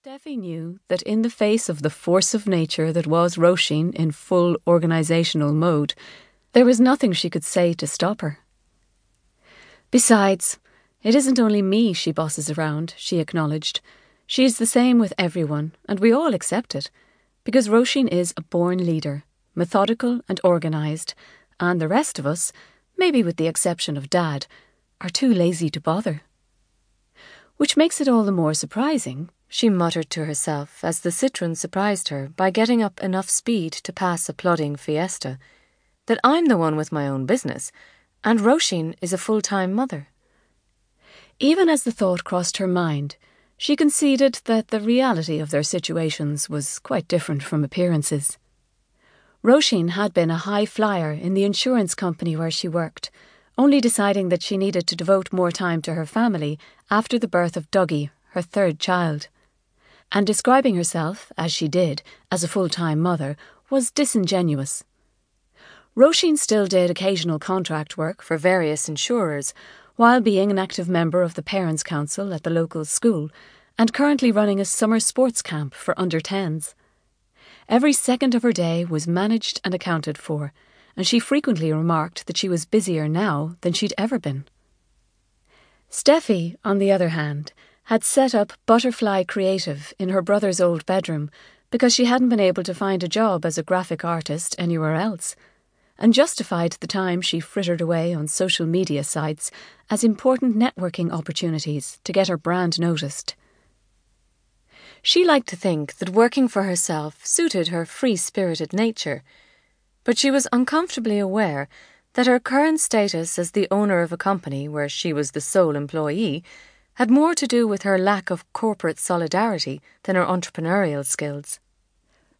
Steffi knew that in the face of the force of nature that was Róisín in full organisational mode, there was nothing she could say to stop her. Besides, it isn't only me she bosses around, she acknowledged. She's the same with everyone, and we all accept it, because Róisín is a born leader, methodical and organised, and the rest of us, maybe with the exception of Dad, are too lazy to bother. Which makes it all the more surprising, she muttered to herself as the citron surprised her by getting up enough speed to pass a plodding fiesta, that I'm the one with my own business, and Róisín is a full-time mother. Even as the thought crossed her mind, she conceded that the reality of their situations was quite different from appearances. Róisín had been a high flyer in the insurance company where she worked, only deciding that she needed to devote more time to her family after the birth of Dougie, her third child. And describing herself, as she did, as a full-time mother, was disingenuous. Róisín still did occasional contract work for various insurers, while being an active member of the Parents' Council at the local school, and currently running a summer sports camp for under-10s. Every second of her day was managed and accounted for, and she frequently remarked that she was busier now than she'd ever been. Steffi, on the other hand, had set up Butterfly Creative in her brother's old bedroom because she hadn't been able to find a job as a graphic artist anywhere else, and justified the time she frittered away on social media sites as important networking opportunities to get her brand noticed. She liked to think that working for herself suited her free-spirited nature, but she was uncomfortably aware that her current status as the owner of a company where she was the sole employee had more to do with her lack of corporate solidarity than her entrepreneurial skills.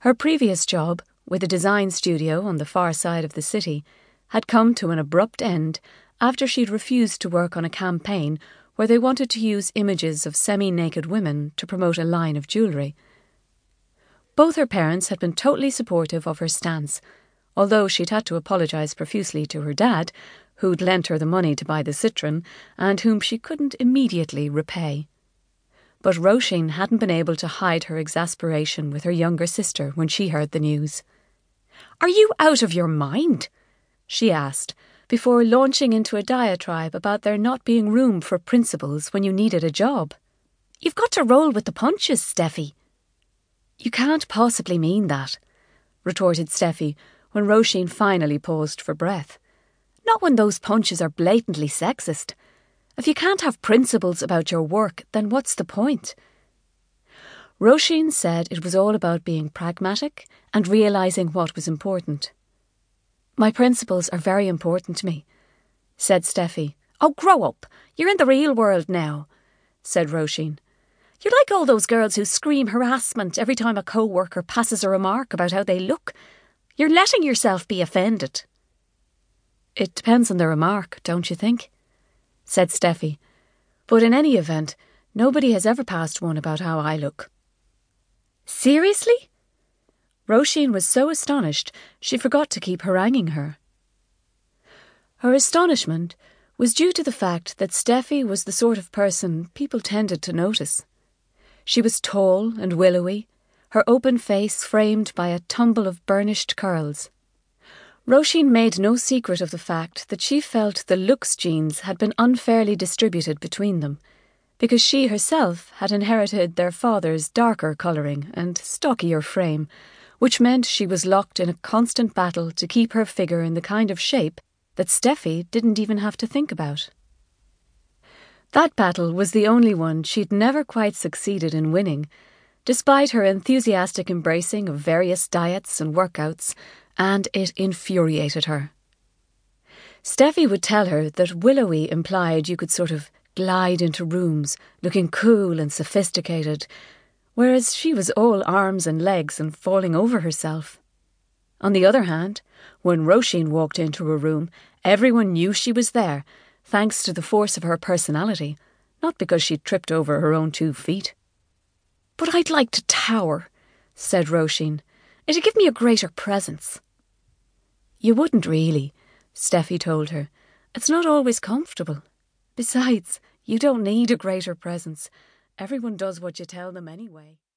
Her previous job, with a design studio on the far side of the city, had come to an abrupt end after she'd refused to work on a campaign where they wanted to use images of semi-naked women to promote a line of jewellery. Both her parents had been totally supportive of her stance, although she'd had to apologise profusely to her dad, who'd lent her the money to buy the citron, and whom she couldn't immediately repay. But Róisín hadn't been able to hide her exasperation with her younger sister when she heard the news. "Are you out of your mind?" she asked, before launching into a diatribe about there not being room for principals when you needed a job. "You've got to roll with the punches, Steffi." "You can't possibly mean that," retorted Steffi when Róisín finally paused for breath. "Not when those punches are blatantly sexist. If you can't have principles about your work, then what's the point?" Róisín said it was all about being pragmatic and realising what was important. "My principles are very important to me," said Steffi. "Oh, grow up. You're in the real world now," said Róisín. "You're like all those girls who scream harassment every time a co-worker passes a remark about how they look. You're letting yourself be offended." "It depends on the remark, don't you think?" said Steffi. "But in any event, nobody has ever passed one about how I look." "Seriously?" Róisín was so astonished she forgot to keep haranguing her. Her astonishment was due to the fact that Steffi was the sort of person people tended to notice. She was tall and willowy, her open face framed by a tumble of burnished curls. Róisín made no secret of the fact that she felt the looks genes had been unfairly distributed between them, because she herself had inherited their father's darker colouring and stockier frame, which meant she was locked in a constant battle to keep her figure in the kind of shape that Steffi didn't even have to think about. That battle was the only one she'd never quite succeeded in winning, despite her enthusiastic embracing of various diets and workouts, and it infuriated her. Steffi would tell her that willowy implied you could sort of glide into rooms, looking cool and sophisticated, whereas she was all arms and legs and falling over herself. On the other hand, when Róisín walked into a room, everyone knew she was there, thanks to the force of her personality, not because she'd tripped over her own 2 feet. "But I'd like to tower," said Róisín. "It'd give me a greater presence." "You wouldn't really," Steffi told her. "It's not always comfortable. Besides, you don't need a greater presence. Everyone does what you tell them anyway.